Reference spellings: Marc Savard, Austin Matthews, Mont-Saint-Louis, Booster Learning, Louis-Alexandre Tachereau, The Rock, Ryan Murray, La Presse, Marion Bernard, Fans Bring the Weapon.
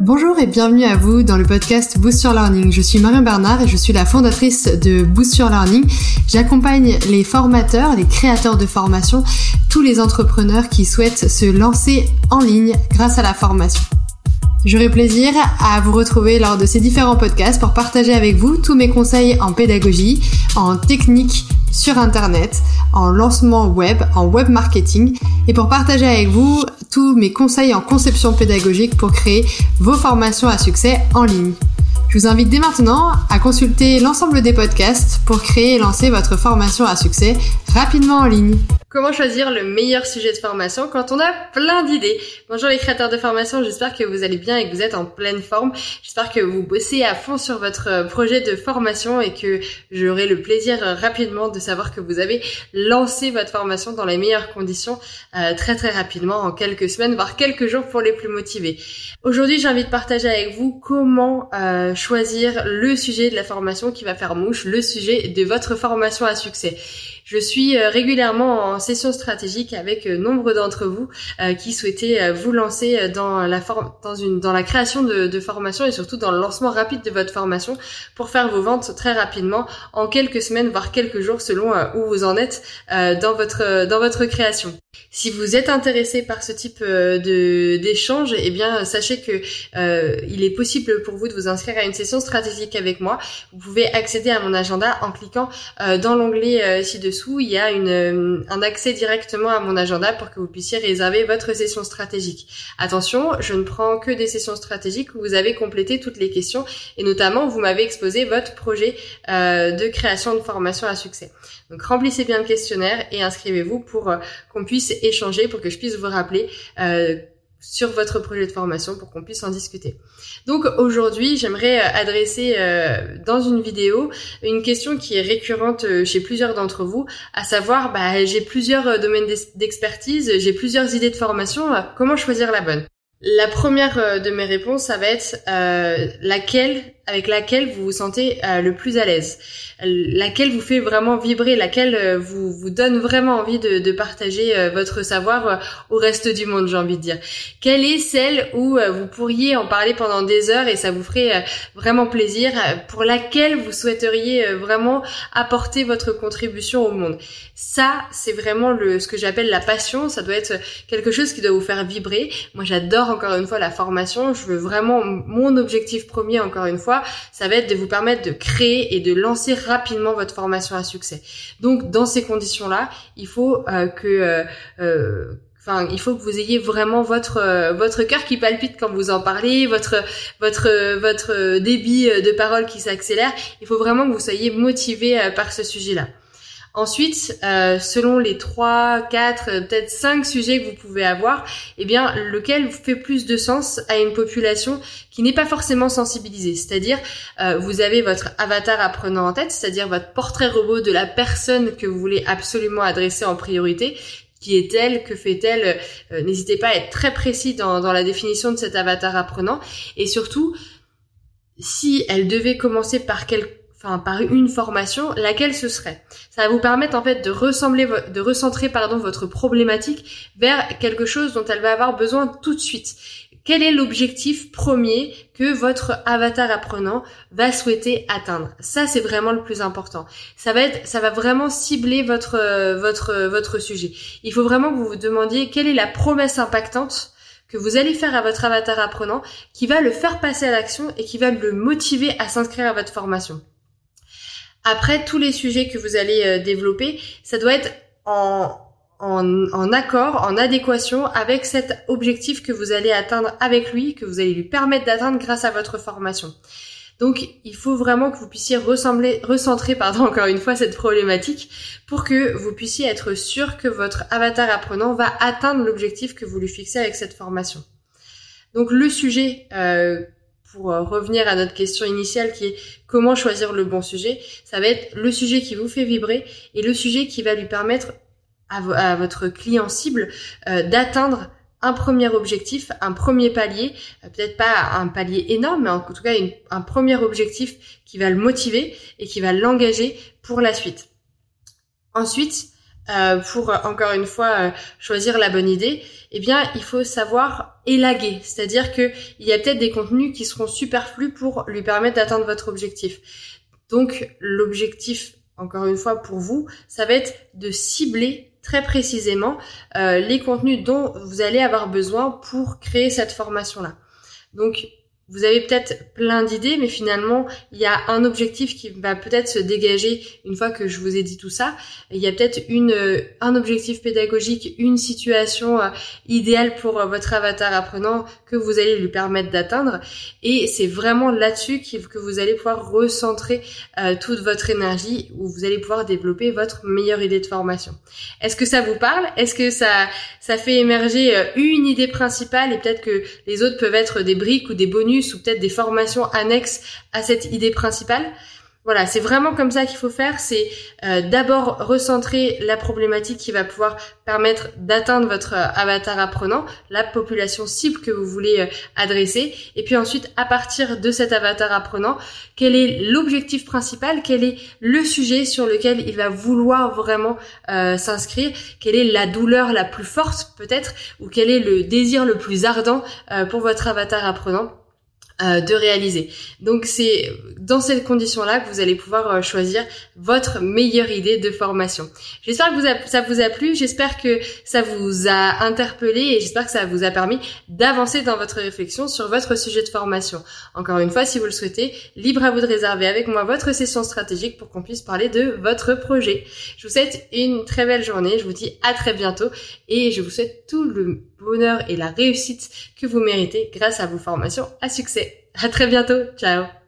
Bonjour et bienvenue à vous dans le podcast Booster Learning. Je suis Marion Bernard et je suis la fondatrice de Booster Learning. J'accompagne les formateurs, les créateurs de formation, tous les entrepreneurs qui souhaitent se lancer en ligne grâce à la formation. J'aurai plaisir à vous retrouver lors de ces différents podcasts pour partager avec vous tous mes conseils en pédagogie, en technique sur internet, en lancement web, en web marketing et pour partager avec vous tous mes conseils en conception pédagogique pour créer vos formations à succès en ligne. Je vous invite dès maintenant à consulter l'ensemble des podcasts pour créer et lancer votre formation à succès rapidement en ligne. Comment choisir le meilleur sujet de formation quand on a plein d'idées? Bonjour les créateurs de formation, j'espère que vous allez bien et que vous êtes en pleine forme. J'espère que vous bossez à fond sur votre projet de formation et que j'aurai le plaisir rapidement de savoir que vous avez lancé votre formation dans les meilleures conditions très très rapidement, en quelques semaines, voire quelques jours pour les plus motivés. Aujourd'hui, j'ai envie de partager avec vous comment choisir le sujet de la formation qui va faire mouche, le sujet de votre formation à succès. Je suis régulièrement en session stratégique avec nombre d'entre vous qui souhaitaient vous lancer dans la création de formation et surtout dans le lancement rapide de votre formation pour faire vos ventes très rapidement en quelques semaines, voire quelques jours selon où vous en êtes dans votre création. Si vous êtes intéressé par ce type d'échange, eh bien sachez que il est possible pour vous de vous inscrire à une session stratégique avec moi. Vous pouvez accéder à mon agenda en cliquant dans l'onglet ci-dessous. Il y a un accès directement à mon agenda pour que vous puissiez réserver votre session stratégique. Attention, je ne prends que des sessions stratégiques où vous avez complété toutes les questions et notamment vous m'avez exposé votre projet de création de formation à succès. Donc remplissez bien le questionnaire et inscrivez-vous pour qu'on puisse échanger, pour que je puisse vous rappeler sur votre projet de formation pour qu'on puisse en discuter. Donc aujourd'hui, j'aimerais adresser dans une vidéo une question qui est récurrente chez plusieurs d'entre vous, à savoir, j'ai plusieurs domaines d'expertise, j'ai plusieurs idées de formation, comment choisir la bonne ? La première de mes réponses, ça va être avec laquelle vous vous sentez le plus à l'aise, laquelle vous fait vraiment vibrer, laquelle vous donne vraiment envie de partager votre savoir au reste du monde, j'ai envie de dire. Quelle est celle où vous pourriez en parler pendant des heures et ça vous ferait vraiment plaisir, pour laquelle vous souhaiteriez vraiment apporter votre contribution au monde? Ça, c'est vraiment ce que j'appelle la passion. Ça doit être quelque chose qui doit vous faire vibrer. Moi, j'adore encore une fois la formation. Je veux vraiment, mon objectif premier encore une fois, ça va être de vous permettre de créer et de lancer rapidement votre formation à succès. Donc, dans ces conditions-là, il faut que vous ayez vraiment votre cœur qui palpite quand vous en parlez, votre débit de parole qui s'accélère. Il faut vraiment que vous soyez motivé par ce sujet-là. Ensuite, selon les 3, 4, peut-être 5 sujets que vous pouvez avoir, eh bien lequel fait plus de sens à une population qui n'est pas forcément sensibilisée. C'est-à-dire, vous avez votre avatar apprenant en tête, c'est-à-dire votre portrait robot de la personne que vous voulez absolument adresser en priorité. Qui est-elle? Que fait-elle? N'hésitez pas à être très précis dans la définition de cet avatar apprenant. Et surtout, si elle devait commencer par une formation, laquelle ce serait? Ça va vous permettre en fait de recentrer votre problématique vers quelque chose dont elle va avoir besoin tout de suite. Quel est l'objectif premier que votre avatar apprenant va souhaiter atteindre? Ça, c'est vraiment le plus important. Ça va vraiment cibler votre sujet. Il faut vraiment que vous vous demandiez quelle est la promesse impactante que vous allez faire à votre avatar apprenant qui va le faire passer à l'action et qui va le motiver à s'inscrire à votre formation. Après, tous les sujets que vous allez développer, ça doit être en accord, en adéquation avec cet objectif que vous allez atteindre avec lui, que vous allez lui permettre d'atteindre grâce à votre formation. Donc, il faut vraiment que vous puissiez recentrer encore une fois cette problématique pour que vous puissiez être sûr que votre avatar apprenant va atteindre l'objectif que vous lui fixez avec cette formation. Donc, le sujet, pour revenir à notre question initiale qui est comment choisir le bon sujet, ça va être le sujet qui vous fait vibrer et le sujet qui va lui permettre à votre client cible d'atteindre un premier objectif, un premier palier, peut-être pas un palier énorme, mais en tout cas un premier objectif qui va le motiver et qui va l'engager pour la suite. Ensuite, pour encore une fois choisir la bonne idée, eh bien il faut savoir élaguer, c'est-à-dire que il y a peut-être des contenus qui seront superflus pour lui permettre d'atteindre votre objectif. Donc l'objectif, encore une fois pour vous, ça va être de cibler très précisément les contenus dont vous allez avoir besoin pour créer cette formation-là. Donc vous avez peut-être plein d'idées, mais finalement, il y a un objectif qui va peut-être se dégager une fois que je vous ai dit tout ça. Il y a peut-être un objectif pédagogique, une situation idéale pour votre avatar apprenant que vous allez lui permettre d'atteindre. Et c'est vraiment là-dessus que vous allez pouvoir recentrer toute votre énergie, où vous allez pouvoir développer votre meilleure idée de formation. Est-ce que ça vous parle? Est-ce que ça fait émerger une idée principale, et peut-être que les autres peuvent être des briques ou des bonus ou peut-être des formations annexes à cette idée principale? Voilà, c'est vraiment comme ça qu'il faut faire, c'est d'abord recentrer la problématique qui va pouvoir permettre d'atteindre votre avatar apprenant, la population cible que vous voulez adresser, et puis ensuite, à partir de cet avatar apprenant, quel est l'objectif principal, quel est le sujet sur lequel il va vouloir vraiment s'inscrire, quelle est la douleur la plus forte peut-être, ou quel est le désir le plus ardent pour votre avatar apprenant de réaliser. Donc c'est dans cette condition-là que vous allez pouvoir choisir votre meilleure idée de formation. J'espère que ça vous a plu, j'espère que ça vous a interpellé et j'espère que ça vous a permis d'avancer dans votre réflexion sur votre sujet de formation. Encore une fois, si vous le souhaitez, libre à vous de réserver avec moi votre session stratégique pour qu'on puisse parler de votre projet. Je vous souhaite une très belle journée, je vous dis à très bientôt et je vous souhaite tout le bonheur et la réussite que vous méritez grâce à vos formations à succès. À très bientôt. Ciao.